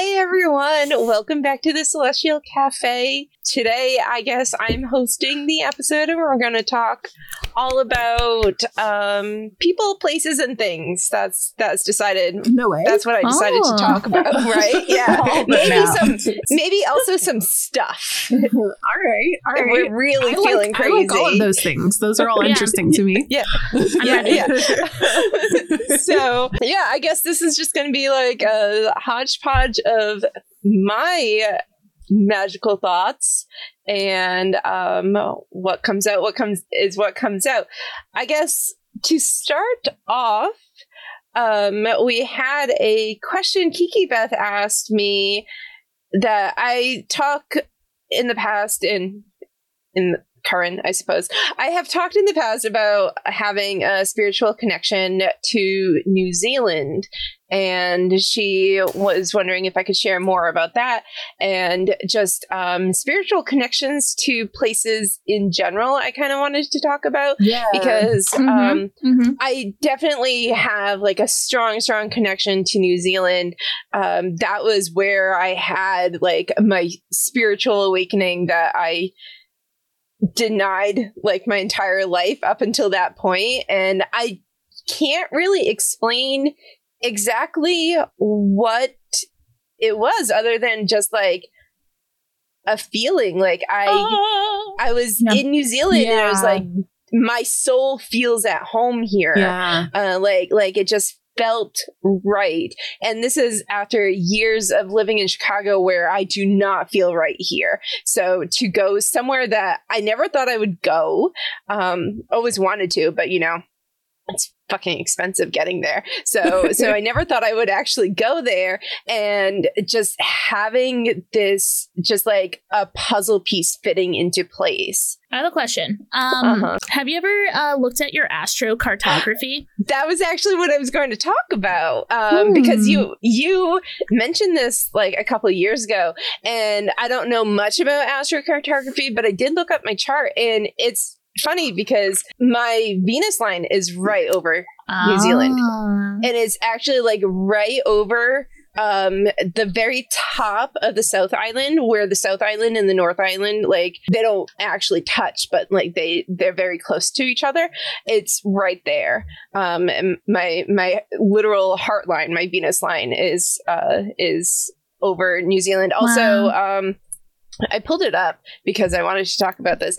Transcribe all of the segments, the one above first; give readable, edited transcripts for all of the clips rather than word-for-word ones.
Hey everyone, welcome back to the Celestial Cafe. Today, I guess I'm hosting the episode and we're going to talk all about people, places, and things. That's decided. No way. That's what I decided to talk about, right? Yeah. maybe also some stuff. All right. We're really feeling crazy. I like all of those things. Those are all interesting to me. Yeah. So, yeah, I guess this is just going to be like a hodgepodge of my magical thoughts and what comes out. I guess to start off, we had a question Kiki Beth asked me that I talk in the past in the current, I suppose. I have talked in the past about having a spiritual connection to New Zealand, and she was wondering if I could share more about that and just spiritual connections to places in general. I kind of wanted to talk about because I definitely have like a strong connection to New Zealand. That was where I had like my spiritual awakening that I denied like my entire life up until that point, and I can't really explain exactly what it was other than just like a feeling like I was in New Zealand and I was like, my soul feels at home here. Like it just felt right. And this is after years of living in Chicago where I do not feel right here. So to go somewhere that I never thought I would go, always wanted to, but you know, it's fucking expensive getting there. So I never thought I would actually go there, and just having this just like a puzzle piece fitting into place. I have a question. Have you ever looked at your astrocartography? That was actually what I was going to talk about, because you mentioned this like a couple of years ago, and I don't know much about astrocartography, but I did look up my chart, and it's funny because my Venus line is right over New Zealand, and it's actually like right over the very top of the South Island, where the South Island and the North Island, like they don't actually touch, but like they're very close to each other. It's right there. And my literal heart line, my Venus line, is over New Zealand. Also, I pulled it up because I wanted to talk about this.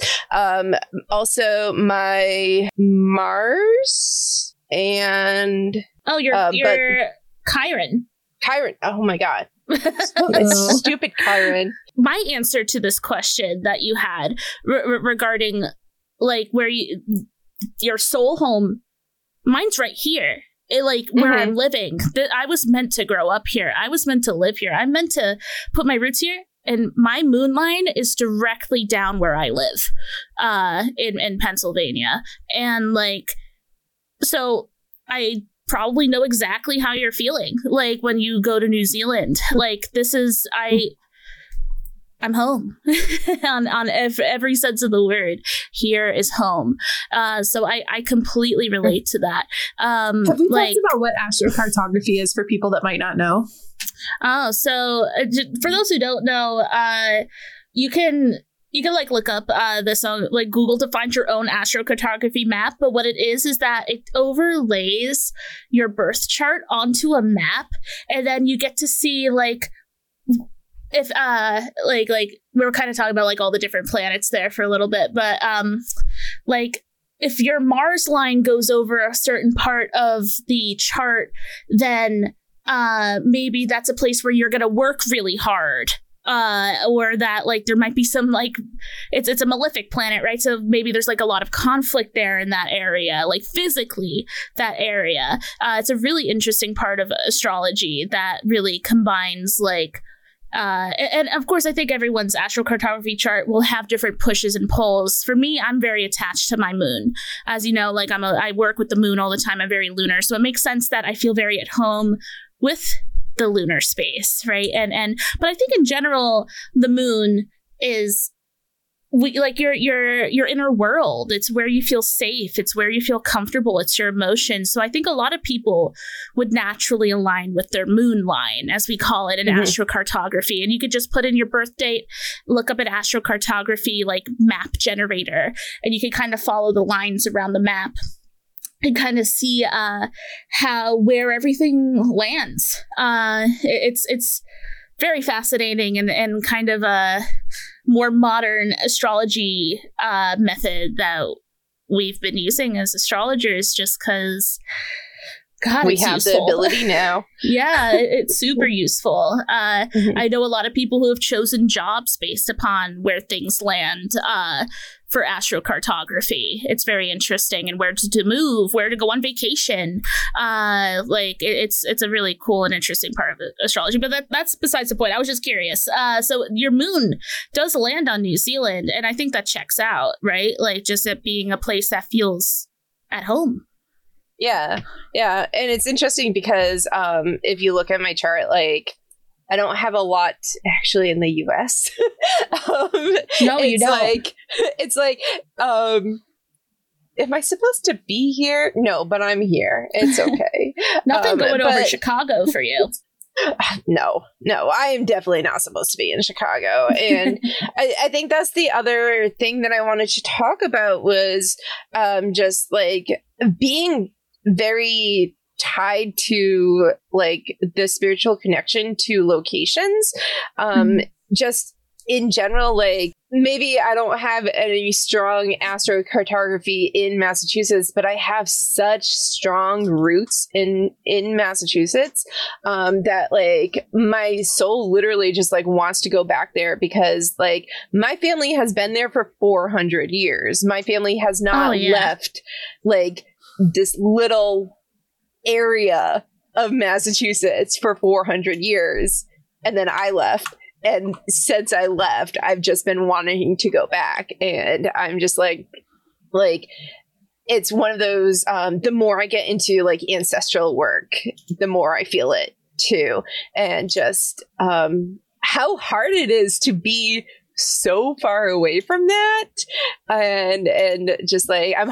Also, my Mars and your Chiron. Oh my god, stupid Chiron. My answer to this question that you had regarding like where your soul home, mine's right here. It, like where I'm living. That I was meant to grow up here. I was meant to live here. I'm meant to put my roots here. And my moon line is directly down where I live, in Pennsylvania. And like, so I probably know exactly how you're feeling. Like when you go to New Zealand, like this is, I'm home on every sense of the word. Here is home. So I completely relate to that. Have we talked about what astrocartography is for people that might not know? Oh, so for those who don't know, you can like look up this on like Google to find your own astrocartography map. But what it is that it overlays your birth chart onto a map, and then you get to see like if like we were kind of talking about like all the different planets there for a little bit, but like, if your Mars line goes over a certain part of the chart, then maybe that's a place where you're going to work really hard, or that like there might be some like it's a malefic planet, right? So maybe there's like a lot of conflict there in that area, like physically that area. It's a really interesting part of astrology that really combines like and of course, I think everyone's astrocartography chart will have different pushes and pulls. For me, I'm very attached to my moon. As you know, like I work with the moon all the time. I'm very lunar. So it makes sense that I feel very at home with the lunar space, right? But I think in general, the moon is your inner world. It's where you feel safe. It's where you feel comfortable. It's your emotions. So I think a lot of people would naturally align with their moon line, as we call it in astrocartography. And you could just put in your birth date, look up an astrocartography like map generator, and you can kind of follow the lines around the map and kind of see where everything lands. It's very fascinating and kind of a more modern astrology method that we've been using as astrologers, just because we have useful. The ability now. Yeah, it's super useful. I know a lot of people who have chosen jobs based upon where things land for astrocartography. It's very interesting, and where to move, where to go on vacation. It's a really cool and interesting part of astrology, but that's besides the point. I was just curious. So your moon does land on New Zealand, and I think that checks out, right? Like, just it being a place that feels at home. Yeah. And it's interesting because if you look at my chart, like, I don't have a lot actually in the U.S. No, you don't. Am I supposed to be here? No, but I'm here. It's okay. Nothing going over Chicago for you. No, I am definitely not supposed to be in Chicago. And I think that's the other thing that I wanted to talk about was just like being very tied to like the spiritual connection to locations. Just in general, like maybe I don't have any strong astrocartography in Massachusetts, but I have such strong roots in Massachusetts that like my soul literally just like wants to go back there, because like my family has been there for 400 years. My family has not left like this little area of Massachusetts for 400 years. And then I left. And since I left, I've just been wanting to go back. And I'm just like, it's one of those, the more I get into like ancestral work, the more I feel it too. And just how hard it is to be so far away from that, and just like I'm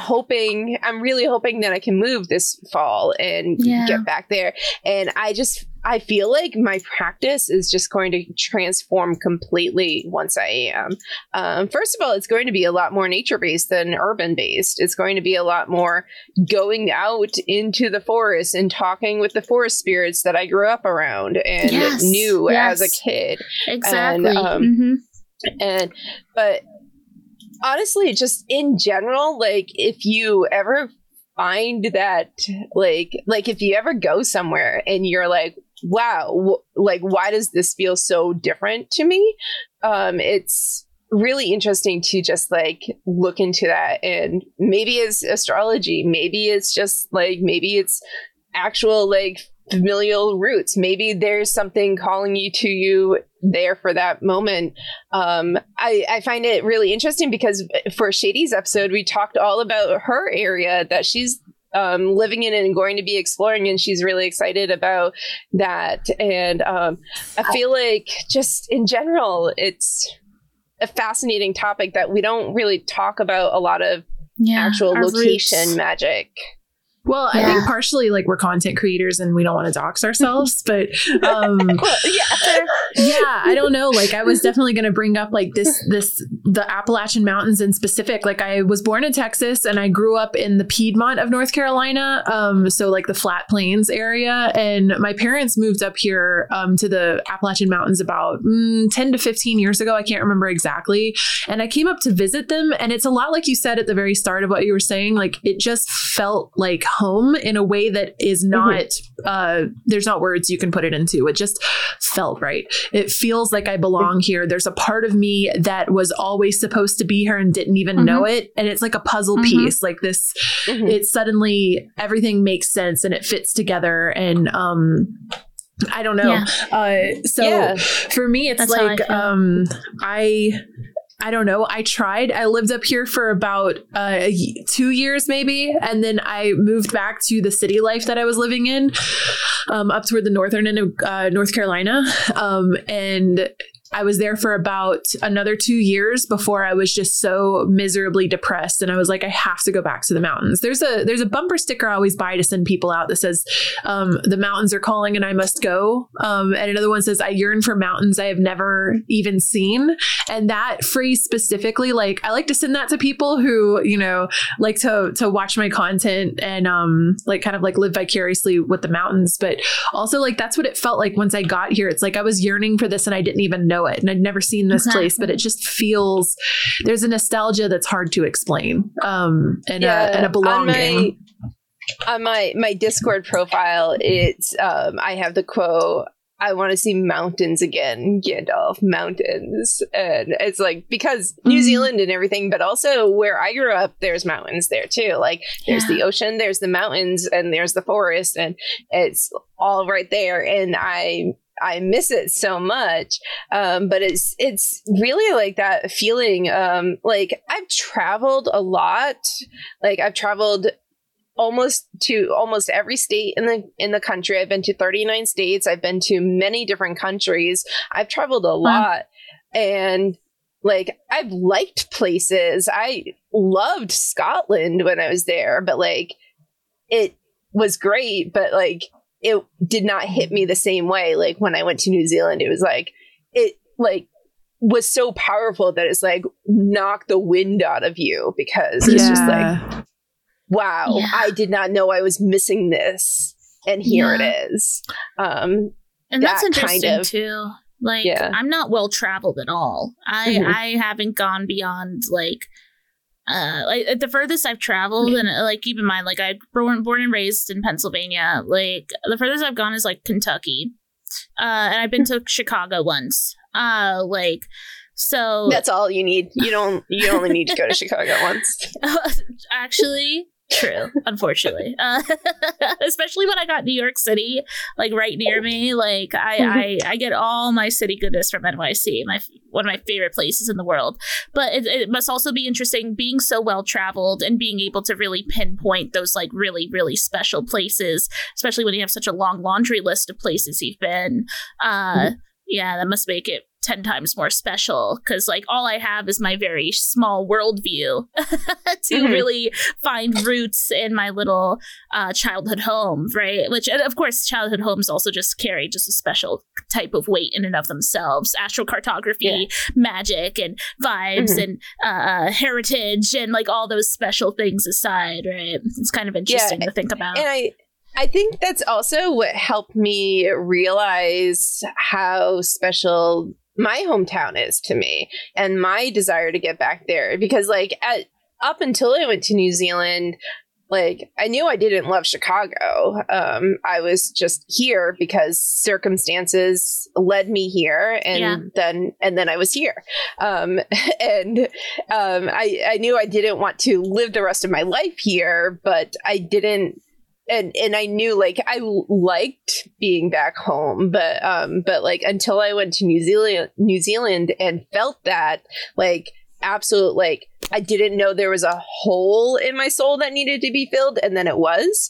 really hoping that I can move this fall and get back there. And I feel like my practice is just going to transform completely once I am. First of all, it's going to be a lot more nature-based than urban-based. It's going to be a lot more going out into the forest and talking with the forest spirits that I grew up around and knew as a kid. Exactly. And, but honestly, just in general, like if you ever find that, like if you ever go somewhere and you're like, wow, like why does this feel so different to me? It's really interesting to just like look into that, and maybe it's astrology, maybe it's just like, maybe it's actual like familial roots. Maybe there's something calling you to you there for that moment. I find it really interesting because for Shady's episode, we talked all about her area that she's living in and going to be exploring. And she's really excited about that. And I feel like just in general, it's a fascinating topic that we don't really talk about a lot of actual location magic. Well, I think partially like we're content creators and we don't want to dox ourselves, but I don't know. Like I was definitely going to bring up like this, the Appalachian Mountains in specific. Like I was born in Texas and I grew up in the Piedmont of North Carolina. So like the Flat Plains area, and my parents moved up here to the Appalachian Mountains about 10 to 15 years ago. I can't remember exactly. And I came up to visit them, and it's a lot like you said at the very start of what you were saying. Like it just felt like home in a way that is not there's not words you can put it into. It just felt right. It feels like I belong here. There's a part of me that was always supposed to be here and didn't even know it. And it's like a puzzle piece, like this it suddenly everything makes sense and it fits together. And I don't know. For me it's I don't know. I tried. I lived up here for about 2 years maybe. And then I moved back to the city life that I was living in up toward the northern end of North Carolina. And I was there for about another 2 years before I was just so miserably depressed. And I was like, I have to go back to the mountains. There's a bumper sticker I always buy to send people out that says, the mountains are calling and I must go. And another one says, I yearn for mountains I have never even seen. And that phrase specifically, like, I like to send that to people who, you know, like to watch my content and, like kind of like live vicariously with the mountains. But also like, that's what it felt like once I got here. It's like, I was yearning for this and I didn't even know it. And I'd never seen this place, but it just feels, there's a nostalgia that's hard to explain. And a belonging. On my Discord profile, it's, I have the quote, I want to see mountains again, Gandalf, mountains. And it's like, because New Zealand and everything, but also where I grew up, there's mountains there too. Like there's the ocean, there's the mountains, and there's the forest, and it's all right there. And I miss it so much. But it's really like that feeling. Like I've traveled a lot, like I've traveled almost every state in the country. I've been to 39 states. I've been to many different countries. I've traveled a lot, and like I've liked places. I loved Scotland when I was there, but like it was great, but like it did not hit me the same way. Like when I went to New Zealand, it was like it like was so powerful that it's like knocked the wind out of you, because it's just like, wow, I did not know I was missing this, and here it is. And that's interesting kind of, too. Like, I'm not well traveled at all. I haven't gone beyond like the furthest I've traveled, and like keep in mind, like I was born and raised in Pennsylvania. Like the furthest I've gone is like Kentucky, and I've been to Chicago once. So that's all you need. You only need to go to Chicago once. Actually. True, unfortunately, especially when I got New York City, like right near me. Like I get all my city goodness from NYC, one of my favorite places in the world. But it must also be interesting being so well traveled and being able to really pinpoint those like really, really special places, especially when you have such a long laundry list of places you've been. Yeah, that must make it 10 times more special, because like all I have is my very small worldview to really find roots in my little childhood home, right? Which, and of course, childhood homes also just carry just a special type of weight in and of themselves. Astrocartography, magic, and vibes, and heritage, and like all those special things aside, right? It's kind of interesting to think about. And I think that's also what helped me realize how special my hometown is to me and my desire to get back there, because like up until I went to New Zealand, like I knew I didn't love Chicago. I was just here because circumstances led me here, and then I was here. I knew I didn't want to live the rest of my life here, but I didn't. And I knew like I liked being back home, but like until I went to New Zealand and felt that like absolute, like I didn't know there was a hole in my soul that needed to be filled, and then it was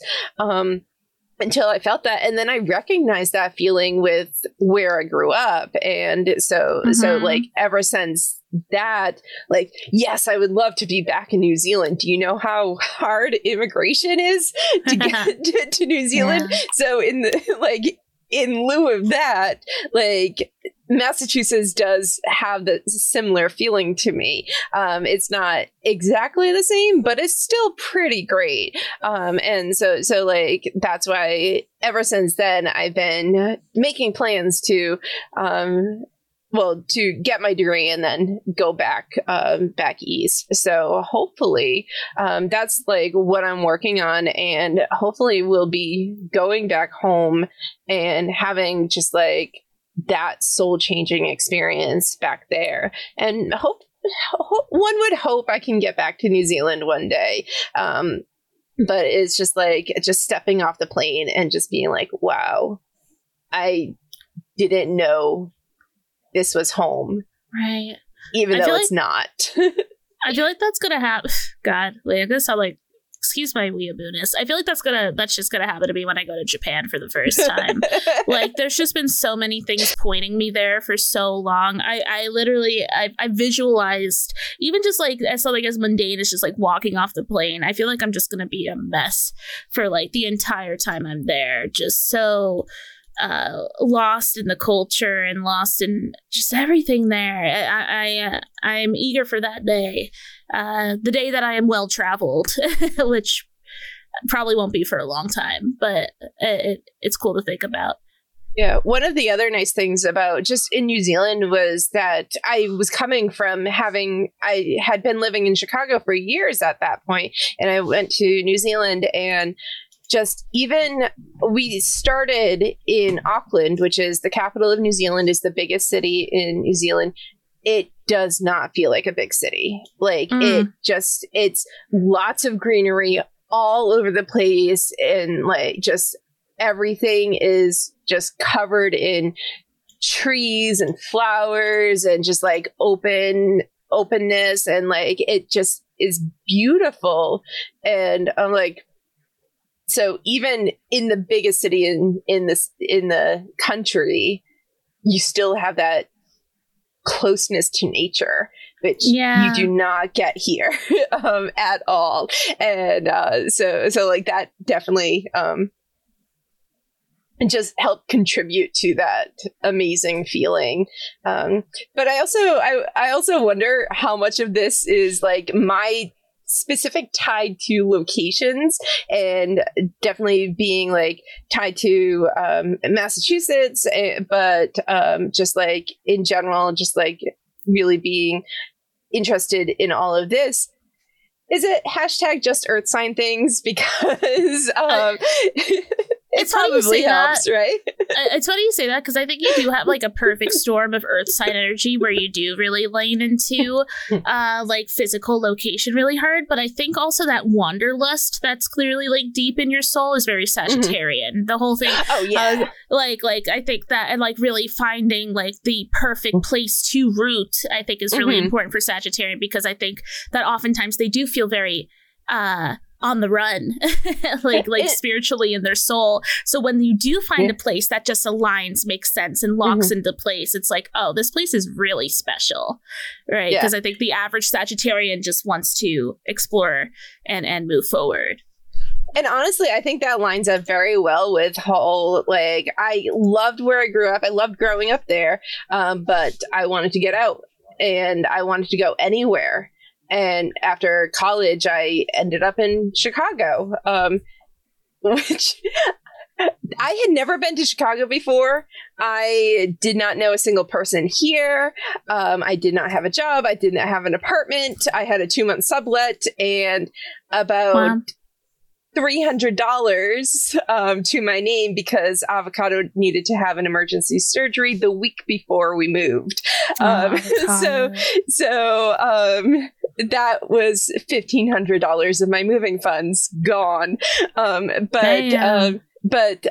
until I felt that, and then I recognized that feeling with where I grew up, and so like ever since that, like yes, I would love to be back in New Zealand. Do you know how hard immigration is to get to New Zealand? So in lieu of that, like Massachusetts does have the similar feeling to me. It's not exactly the same, but it's still pretty great. And so like that's why ever since then I've been making plans to to get my degree and then go back east. So hopefully that's like what I'm working on, and hopefully we'll be going back home and having just like that soul changing experience back there. And one would hope I can get back to New Zealand one day. But it's just like just stepping off the plane and just being like, wow, I didn't know this was home, right? Even though it's not. I feel like that's gonna happen. God, like, I'm gonna sound like excuse my weeabooness. I feel like that's just gonna happen to me when I go to Japan for the first time. Like, there's just been so many things pointing me there for so long. I literally visualized even just like something as mundane as just like walking off the plane. I feel like I'm just gonna be a mess for like the entire time I'm there. Just so lost in the culture and lost in just everything there. I'm eager for that day. The day that I am well traveled, which probably won't be for a long time, but it's cool to think about. Yeah. One of the other nice things about just in New Zealand was that I was coming from I had been living in Chicago for years at that point, and I went to New Zealand, and just even we started in Auckland, which is the capital of New Zealand, is the biggest city in New Zealand. It does not feel like a big city. Like it's lots of greenery all over the place, and like just everything is just covered in trees and flowers and just like openness, and like it just is beautiful. And I'm like, so even in the biggest city in the country, you still have that closeness to nature, which you do not get here at all. And so like that definitely just helped contribute to that amazing feeling. But I also wonder how much of this is like my specific tied to locations, and definitely being like tied to Massachusetts, but just like in general, just like really being interested in all of this. Is it hashtag just earth sign things? Because it probably helps, that. Right? It's funny you say that, because I think you do have like a perfect storm of earth sign energy where you do really lean into like physical location really hard. But I think also that wanderlust that's clearly like deep in your soul is very Sagittarian. Mm-hmm. The whole thing. Oh, yeah. Like I think that, and like really finding like the perfect place to root, I think is really important for Sagittarian, because I think that oftentimes they do feel very on the run, like spiritually in their soul. So when you do find a place that just aligns, makes sense, and locks into place, it's like, oh, this place is really special, right? Because I think the average Sagittarian just wants to explore and move forward. And honestly, I think that lines up very well with whole, like, I loved where I grew up. I loved growing up there, but I wanted to get out, and I wanted to go anywhere. And after college, I ended up in Chicago, which I had never been to Chicago before. I did not know a single person here. I did not have a job. I did not have an apartment. I had a 2-month sublet and about $300 to my name, because Avocado needed to have an emergency surgery the week before we moved. That was $1,500 of my moving funds gone. But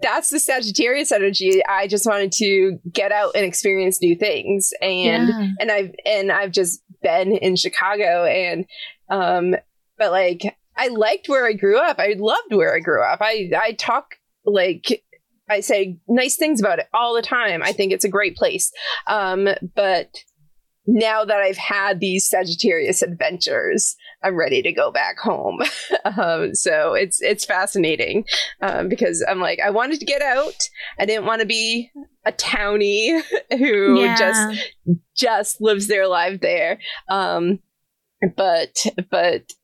that's the Sagittarius energy. I just wanted to get out and experience new things. And I've just been in Chicago, and but like I liked where I grew up. I loved where I grew up. I talk, like I say nice things about it all the time. I think it's a great place. But now that I've had these Sagittarius adventures, I'm ready to go back home. So it's fascinating, because I'm like, I wanted to get out. I didn't want to be a townie who just lives their life there. But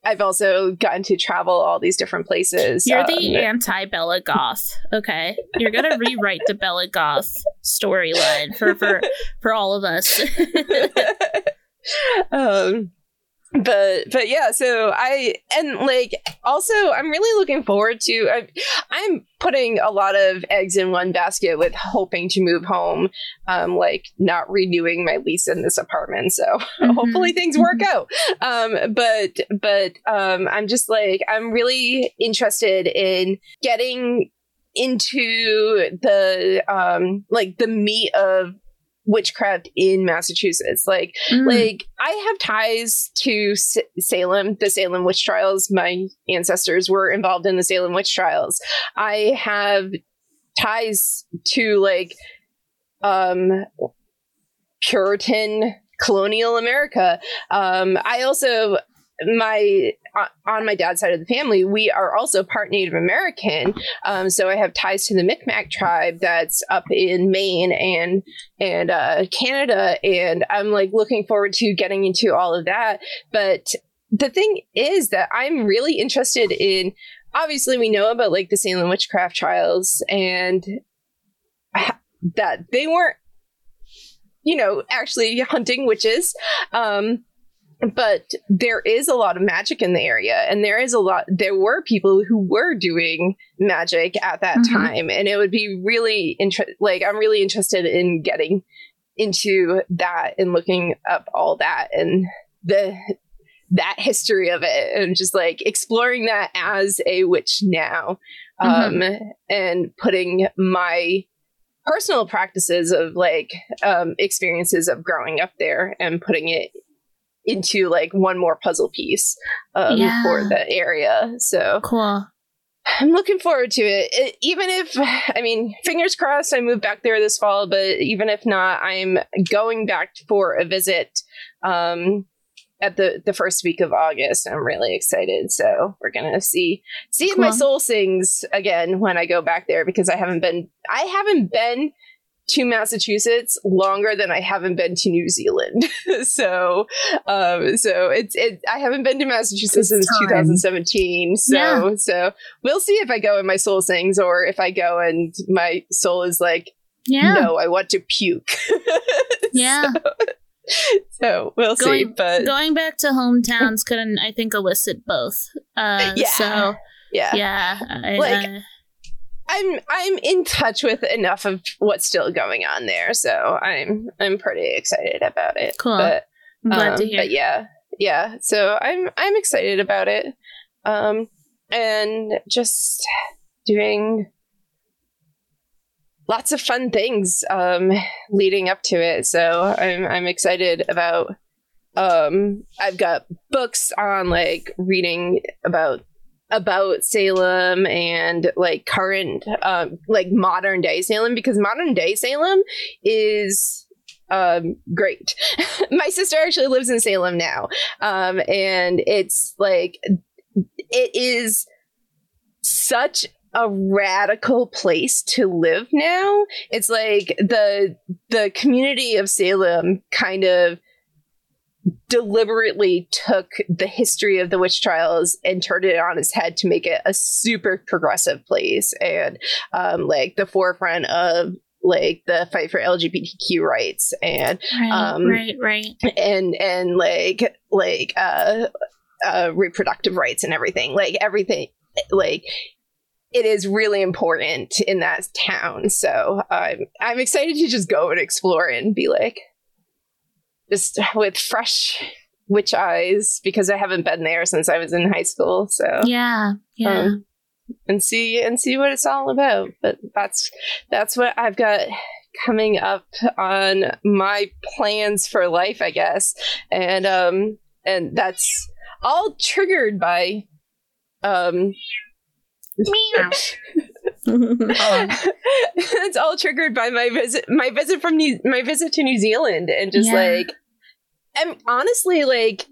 I've also gotten to travel all these different places. You're the anti-Bella Goth, okay? You're going to rewrite the Bella Goth storyline for all of us. But yeah, so I, and like, also, I'm really looking forward to, I'm putting a lot of eggs in one basket with hoping to move home, like not renewing my lease in this apartment. So hopefully things work out. But I'm just like, I'm really interested in getting into the, like the meat of witchcraft in Massachusetts. Like I have ties to Salem, the Salem Witch Trials. My ancestors were involved in the Salem Witch Trials. I have ties to like Puritan colonial America. I also, on my dad's side of the family, we are also part Native American. So I have ties to the Mi'kmaq tribe that's up in Maine and Canada. And I'm like looking forward to getting into all of that. But the thing is that I'm really interested in, obviously we know about like the Salem witchcraft trials and that they weren't, you know, actually hunting witches. But there is a lot of magic in the area, and there were people who were doing magic at that time. And it would be really I'm really interested in getting into that and looking up all that and that history of it and just like exploring that as a witch now, and putting my personal practices of like experiences of growing up there and putting it into like one more puzzle piece for the area. So cool. I'm looking forward to it. Even if, I mean, fingers crossed I move back there this fall, but even if not, I'm going back for a visit at the first week of August. I'm really excited. So we're going to see if my soul sings again when I go back there, because I haven't been to Massachusetts longer than I haven't been to New Zealand. So I haven't been to Massachusetts since 2017. So we'll see if I go and my soul sings, or if I go and my soul is like, no, I want to puke. So we'll see. But going back to hometowns couldn't, I think, elicit both. I'm in touch with enough of what's still going on there, so I'm pretty excited about it. Cool. But, I'm glad to hear. But yeah. So I'm excited about it, and just doing lots of fun things leading up to it. So I'm excited about. I've got books on like reading about Salem and like current like modern day Salem, because modern day Salem is great. My sister actually lives in Salem now, and it's like it is such a radical place to live now. It's like the community of Salem kind of deliberately took the history of the witch trials and turned it on its head to make it a super progressive place, and like the forefront of like the fight for LGBTQ rights, and and reproductive rights and everything. Like, it is really important in that town. So I'm excited to just go and explore it and be like, just with fresh witch eyes, because I haven't been there since I was in high school. So and see what it's all about. But that's what I've got coming up on my plans for life, I guess. And that's all triggered by it's all triggered by my visit to New Zealand, and just like, I'm honestly like,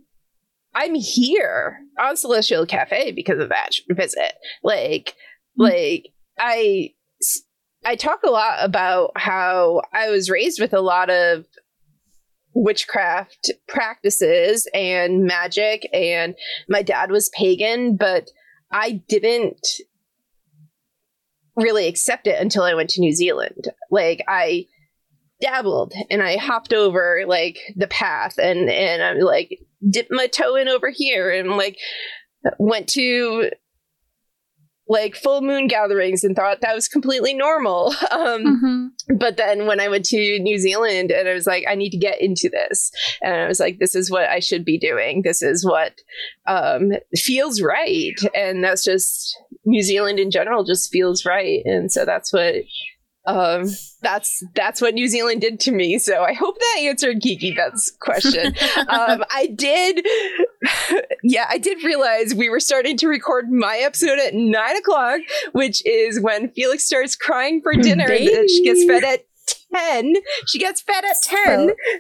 I'm here on Celestial Cafe because of that visit. I talk a lot about how I was raised with a lot of witchcraft practices and magic, and my dad was pagan, but I didn't really accept it until I went to New Zealand. Like, I dabbled and I hopped over like the path, and I'm like dipped my toe in over here, and like went to like full moon gatherings and thought that was completely normal. But then when I went to New Zealand, and I was like, I need to get into this. And I was like, this is what I should be doing. This is what feels right. And that's just, New Zealand in general just feels right. And so that's what That's what New Zealand did to me. So I hope that answered Kiki Beth's question. I did realize we were starting to record my episode at 9 o'clock, which is when Felix starts crying for dinner. That she gets fed at 10.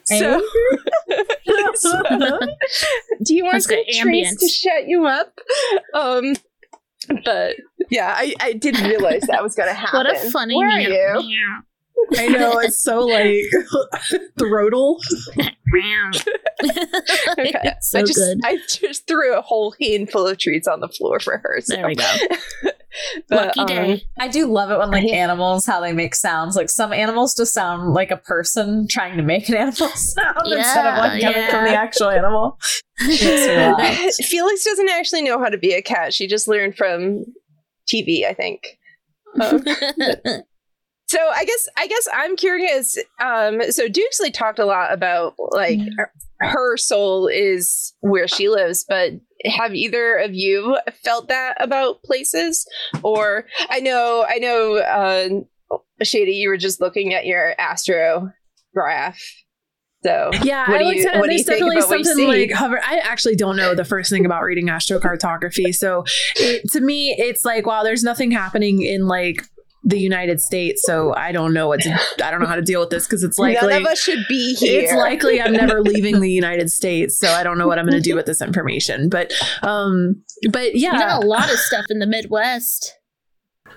So do you want the trees to shut you up? But yeah, I didn't realize that was going to happen. What a funny Where meow. Are you? I know, it's so like throatal. Okay. So I just threw a whole handful of treats on the floor for her. So. There we go. But, lucky day. I do love it when like animals, how they make sounds. Like some animals just sound like a person trying to make an animal sound instead of like coming from the actual animal. Felix doesn't actually know how to be a cat. She just learned from TV, I think. So I guess I'm curious. So Dukesley talked a lot about like her soul is where she lives, but have either of you felt that about places? Or I know, Shady, you were just looking at your astro graph. So yeah, there's definitely something like hover. I actually don't know the first thing about reading astrocartography. So to me, it's like, wow, there's nothing happening in like the United States, so I don't know how to deal with this, because it's likely none of us should be here. It's likely I'm never leaving the United States, so I don't know what I'm going to do with this information. But yeah, you got a lot of stuff in the Midwest.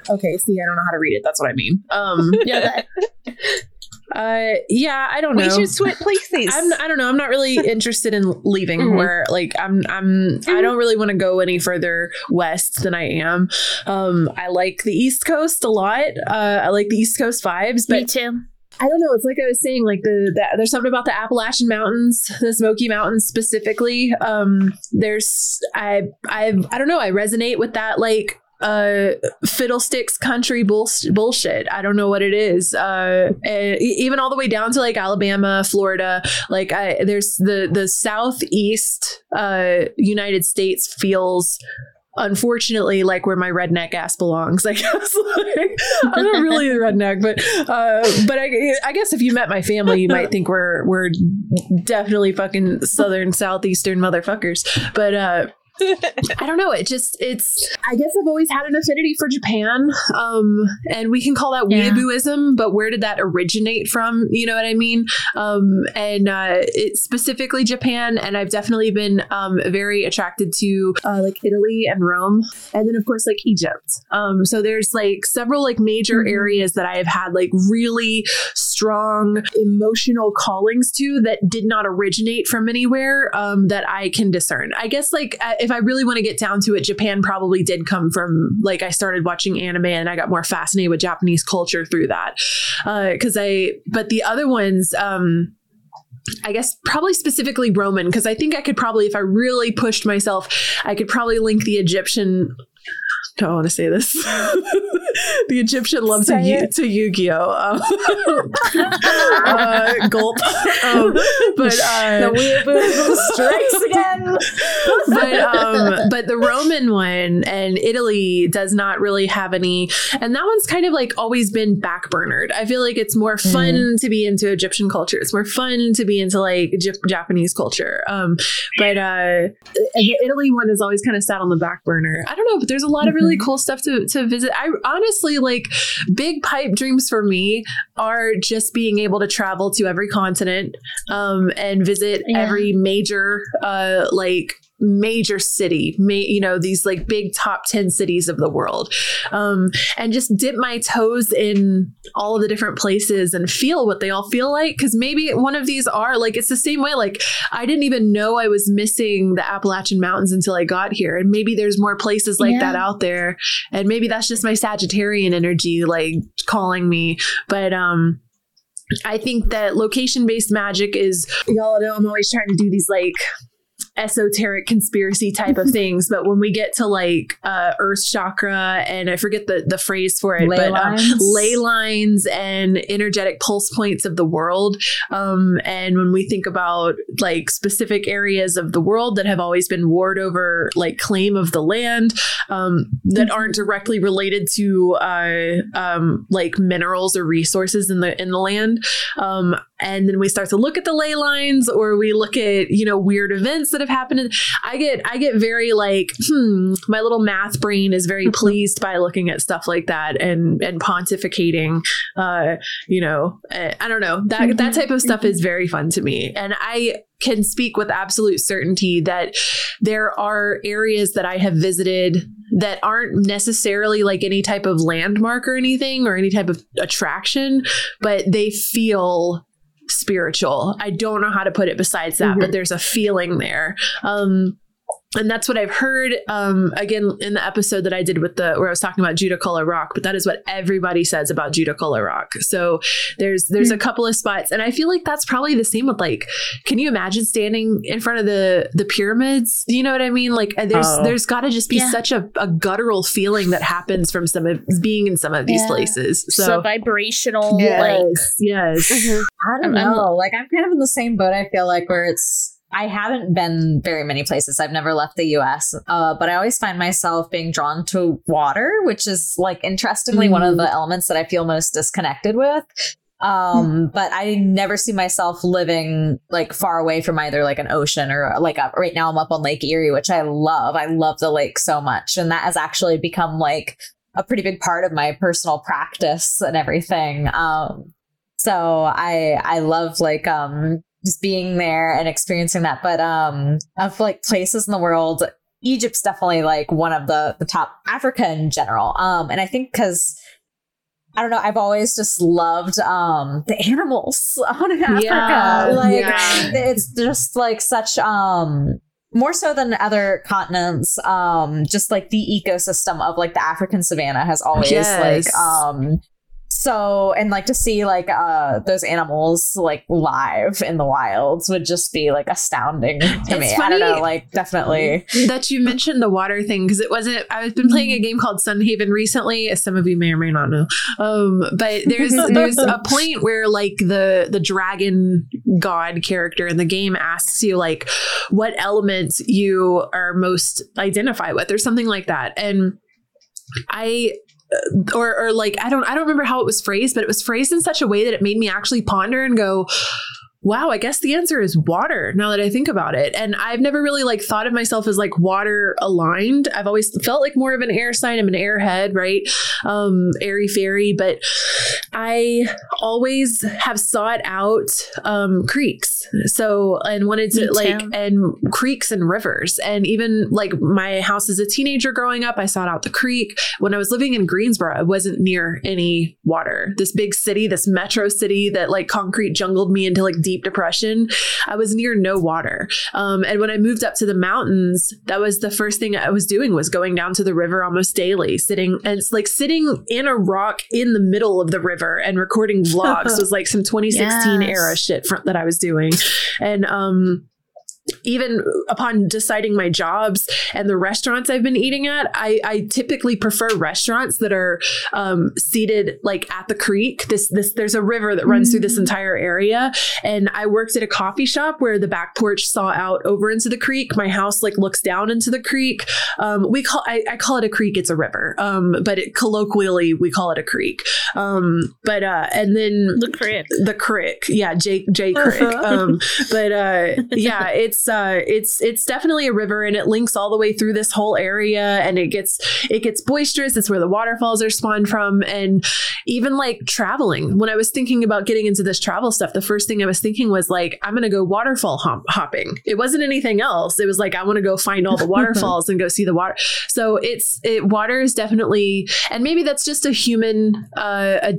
Okay, see, I don't know how to read it. That's what I mean. I don't know. We should switch places. I don't know. I'm not really interested in leaving where like I don't really want to go any further west than I am. I like the East Coast a lot. I like the East Coast vibes. But me too. I don't know. It's like I was saying, like there's something about the Appalachian Mountains, the Smoky Mountains specifically. I don't know. I resonate with that like fiddlesticks country bullshit. I don't know what it is. Even all the way down to like Alabama, Florida, like there's the Southeast United States feels unfortunately like where my redneck ass belongs, I guess. Like, I'm not really a redneck, but I guess if you met my family, you might think we're definitely fucking southern southeastern motherfuckers. But I don't know. I guess I've always had an affinity for Japan. And we can call that weeabooism, but where did that originate from? You know what I mean? And it's specifically Japan. And I've definitely been very attracted to like Italy and Rome. And then of course like Egypt. So there's like several like major areas that I have had like really strong emotional callings to that did not originate from anywhere that I can discern. I guess like if I really want to get down to it, Japan probably did come from like I started watching anime and I got more fascinated with Japanese culture through that. But the other ones, I guess probably specifically Roman, because I think I could probably, if I really pushed myself, I could probably link the Egyptian. Don't want to say this. The Egyptian love to Yu-Gi-Oh. Gulp. But the weeaboo strikes again. But the Roman one and Italy does not really have any, and that one's kind of like always been backburnered. I feel like it's more fun to be into Egyptian culture. It's more fun to be into like Japanese culture. But the Italy one is always kind of sat on the back burner. I don't know, but there's a lot of really cool stuff to visit. I honestly, like, big pipe dreams for me are just being able to travel to every continent and visit every major major city, these like big top 10 cities of the world, and just dip my toes in all of the different places and feel what they all feel like, because maybe one of these are like, it's the same way, like I didn't even know I was missing the Appalachian Mountains until I got here, and maybe there's more places like that out there, and maybe that's just my Sagittarian energy like calling me. But I think that location-based magic is, y'all know I'm always trying to do these like esoteric conspiracy type of things. But when we get to like Earth chakra, and I forget the phrase for it, ley lines and energetic pulse points of the world. And when we think about like specific areas of the world that have always been warred over, like claim of the land, that aren't directly related to like minerals or resources in the land. And then we start to look at the ley lines, or we look at, you know, weird events that have happened. I get very like, my little math brain is very pleased by looking at stuff like that and pontificating, you know, I don't know, that type of stuff is very fun to me. And I can speak with absolute certainty that there are areas that I have visited that aren't necessarily like any type of landmark or anything or any type of attraction, but they feel spiritual. I don't know how to put it besides that, but there's a feeling there. And that's what I've heard, again, in the episode that I did where I was talking about Judaculla Rock, but that is what everybody says about Judaculla Rock. So there's a couple of spots, and I feel like that's probably the same with like, can you imagine standing in front of the pyramids? You know what I mean? Like there's gotta just be such a guttural feeling that happens from being in some of these places. So vibrational. Yes. I don't know. Like I'm kind of in the same boat. I feel like where it's, I haven't been very many places. I've never left the US, but I always find myself being drawn to water, which is like interestingly one of the elements that I feel most disconnected with. But I never see myself living like far away from either like an ocean or like right now I'm up on Lake Erie, which I love. I love the lake so much. And that has actually become like a pretty big part of my personal practice and everything. So I love like, just being there and experiencing that. But of like places in the world, Egypt's definitely like one of the top. Africa in general. And I think because I don't know, I've always just loved the animals out in Africa. It's just like such more so than other continents, just like the ecosystem of like the African savanna has always like so, and like to see like those animals like live in the wilds would just be like astounding to me. Funny, I don't know, like definitely. That you mentioned the water thing, because it wasn't, I've been playing a game called Sunhaven recently, as some of you may or may not know. But there's a point where like the dragon god character in the game asks you like what element you are most identify with or something like that. And Or like, I don't remember how it was phrased, but it was phrased in such a way that it made me actually ponder and go, wow, I guess the answer is water now that I think about it. And I've never really like thought of myself as like water aligned. I've always felt like more of an air sign. I'm an airhead, right? Airy fairy, but I always have sought out creeks. So, and wanted to and creeks and rivers. And even like my house as a teenager growing up, I sought out the creek. When I was living in Greensboro, I wasn't near any water. This big city, this metro city that like concrete jungled me into like deep depression, I was near no water. And when I moved up to the mountains, that was the first thing I was doing, was going down to the river almost daily, sitting in a rock in the middle of the river and recording vlogs was like some 2016 era shit that I was doing. And, even upon deciding my jobs and the restaurants I've been eating at, I typically prefer restaurants that are seated like at the creek. There's a river that runs through this entire area. And I worked at a coffee shop where the back porch saw out over into the creek. My house like looks down into the creek. I call it a creek. It's a river. But colloquially, we call it a creek. And then the crick. Yeah. J crick. It's definitely a river, and it links all the way through this whole area, and it gets boisterous. It's where the waterfalls are spawned from. And even like traveling, when I was thinking about getting into this travel stuff, the first thing I was thinking was like, I'm going to go waterfall hopping. It wasn't anything else. It was like, I want to go find all the waterfalls and go see the water. So water is definitely, and maybe that's just a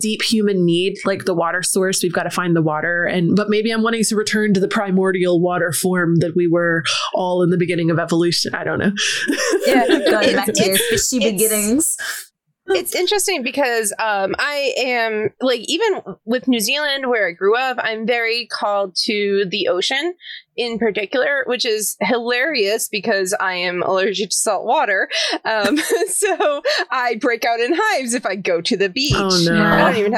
deep human need, like the water source. We've got to find the water, but maybe I'm wanting to return to the primordial water form that we were all in the beginning of evolution. I don't know. Yeah, going back to your fishy beginnings. It's interesting because I am, like, even with New Zealand, where I grew up, I'm very called to the ocean in particular, which is hilarious because I am allergic to salt water. So I break out in hives if I go to the beach. Oh, no. I don't even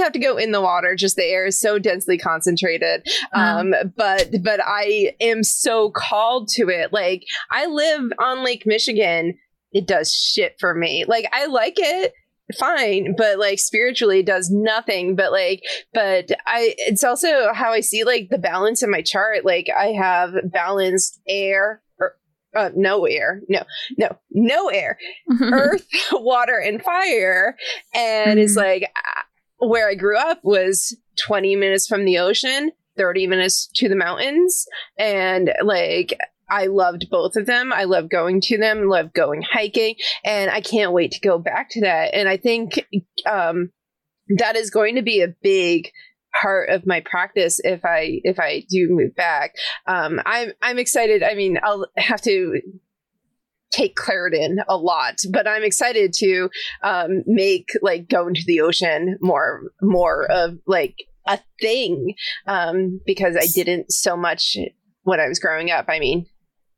have to go in the water. Just the air is so densely concentrated. But I am so called to it. Like, I live on Lake Michigan. It does shit for me. Like, I like it fine, but like spiritually it does nothing. But like, it's also how I see like the balance in my chart. Like, I have balanced air, no air, earth, water, and fire. And it's like where I grew up was 20 minutes from the ocean, 30 minutes to the mountains, and like, I loved both of them. I love going to them, love going hiking, and I can't wait to go back to that. And I think that is going to be a big part of my practice if I do move back. I'm excited. I mean, I'll have to take Claritin a lot, but I'm excited to make like going to the ocean more of like a thing, because I didn't so much when I was growing up. I mean,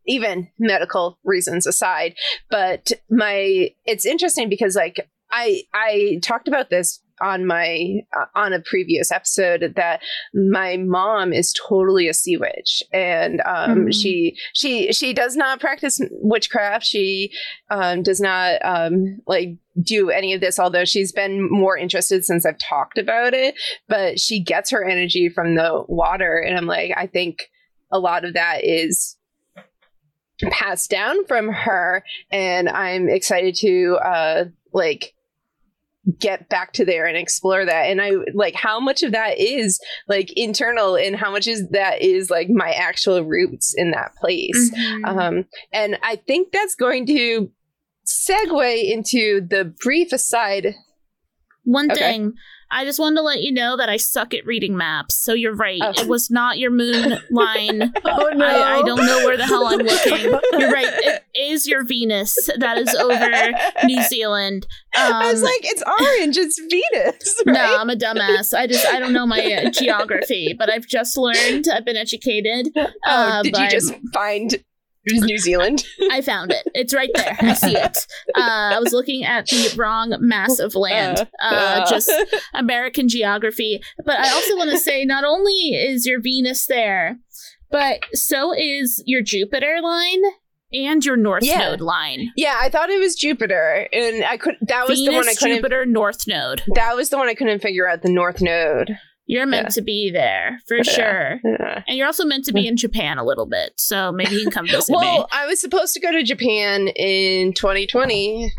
even medical reasons aside, but it's interesting because like I talked about this on a previous episode that my mom is totally a sea witch, and she does not practice witchcraft. She does not like do any of this, although she's been more interested since I've talked about it, but she gets her energy from the water. And I'm like, I think a lot of that is passed down from her, and I'm excited to like get back to there and explore that. And I like how much of that is like internal and how much is that is like my actual roots in that place. And I think that's going to segue into the brief aside. One thing. I just wanted to let you know that I suck at reading maps. So you're right. Oh. It was not your moon line. Oh, no. I don't know where the hell I'm looking. You're right. It is your Venus that is over New Zealand. I was like, it's orange. It's Venus. Right? No, I'm a dumbass. I don't know my geography, but I've just learned. I've been educated. You just find New Zealand? I found it. It's right there. I see it. I was looking at the wrong mass of land. Just American geography. But I also want to say, not only is your Venus there, but so is your Jupiter line and your North Node line. Yeah, I thought it was Jupiter, and I couldn't. That was Venus, the one I couldn't. Jupiter, North Node. That was the one I couldn't figure out. The North Node. You're meant to be there, for sure. Yeah. And you're also meant to be in Japan a little bit, so maybe you can come visit me. Well, I was supposed to go to Japan in 2020.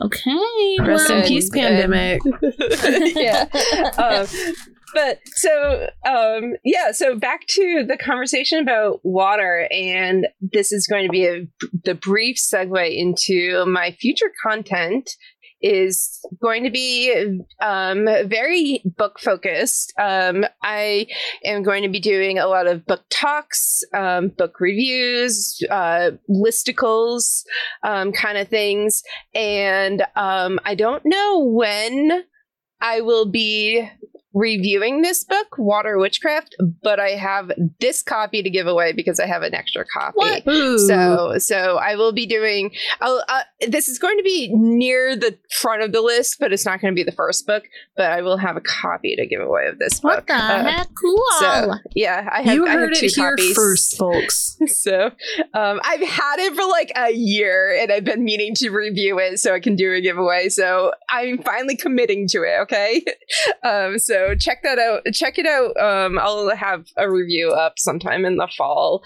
Okay. Rest in peace, pandemic. Yeah. So back to the conversation about water, and this is going to be the brief segue into my future content. Is going to be very book focused. I am going to be doing a lot of book talks, book reviews, listicles, kind of things. And I don't know when I will be reviewing this book, Water Witchcraft, but I have this copy to give away because I have an extra copy. So I will be doing, this is going to be near the front of the list, but it's not going to be the first book, but I will have a copy to give away of this book. What the heck? Cool. So, yeah, I have two copies. You heard it here first, folks. So I've had it for like a year, and I've been meaning to review it so I can do a giveaway. So I'm finally committing to it, okay? So check that out. Check it out. I'll have a review up sometime in the fall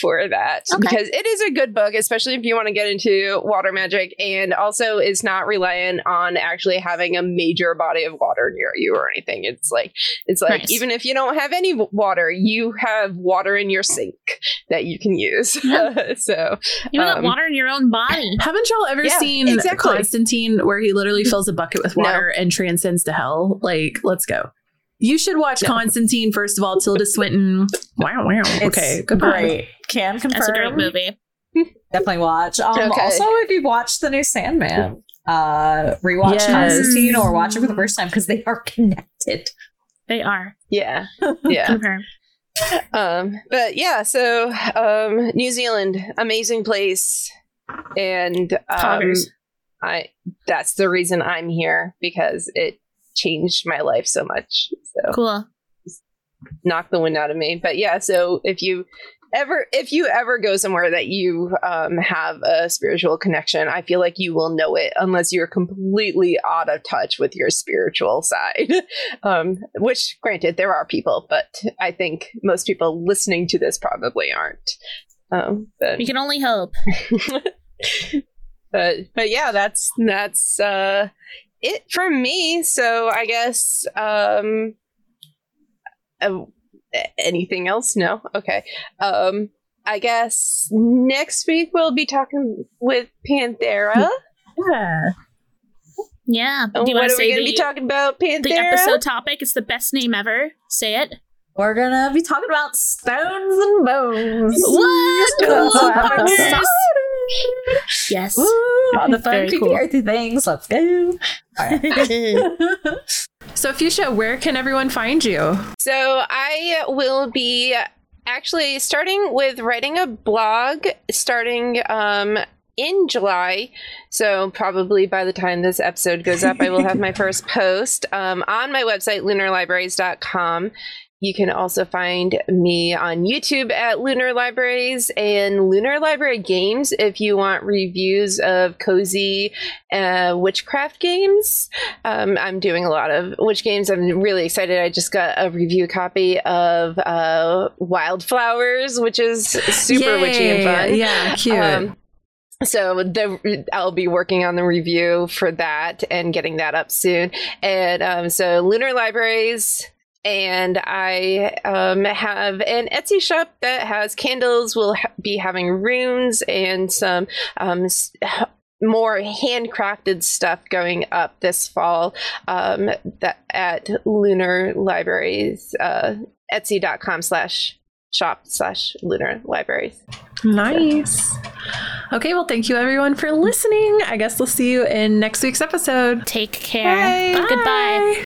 for that, because it is a good book, especially if you want to get into water magic, and also it's not reliant on actually having a major body of water near you or anything. It's like nice. Even if you don't have any water, you have water in your sink that you can use. Yeah. So you got water in your own body. Haven't y'all ever seen Constantine, where he literally fills a bucket with water and transcends to hell? Like, let's go. You should watch Constantine, first of all. Tilda Swinton. Wow. Okay. Goodbye. Right. Can confirm. That's a great movie. Definitely watch. Okay. Also, if you've watched the new Sandman, rewatch Constantine or watch it for the first time because they are connected. They are. Yeah. Yeah. Okay. But yeah, so New Zealand, amazing place. And that's the reason I'm here, because it changed my life so much. So cool. Knock the wind out of me. But yeah, so if you ever go somewhere that you have a spiritual connection, I feel like you will know it unless you're completely out of touch with your spiritual side, which granted there are people, but I think most people listening to this probably aren't. You can only hope. But yeah, that's it from me. So I guess, anything else? No? Okay. I guess next week we'll be talking with Panthera. Yeah. Yeah. Do you want to say what are we going to be talking about, Panthera? The episode topic. It's the best name ever. Say it. We're going to be talking about stones and bones. What? Yes. Woo, all the fun, creepy, cool, earthy things. Let's go. All right. So, Fuchsia, where can everyone find you? So, I will be actually starting with writing a blog starting in July. So, probably by the time this episode goes up, I will have my first post on my website, lunarlibraries.com. You can also find me on YouTube at Lunar Libraries and Lunar Library Games if you want reviews of cozy witchcraft games. I'm doing a lot of witch games. I'm really excited. I just got a review copy of Wildflowers, which is super witchy and fun. Yeah, cute. So I'll be working on the review for that and getting that up soon. And so Lunar Libraries... And I have an Etsy shop that has candles. We'll be having runes and some more handcrafted stuff going up this fall at Lunar Libraries, etsy.com/shop/Lunar Libraries. Nice. Okay, well, thank you everyone for listening. I guess we'll see you in next week's episode. Take care. Bye. Goodbye.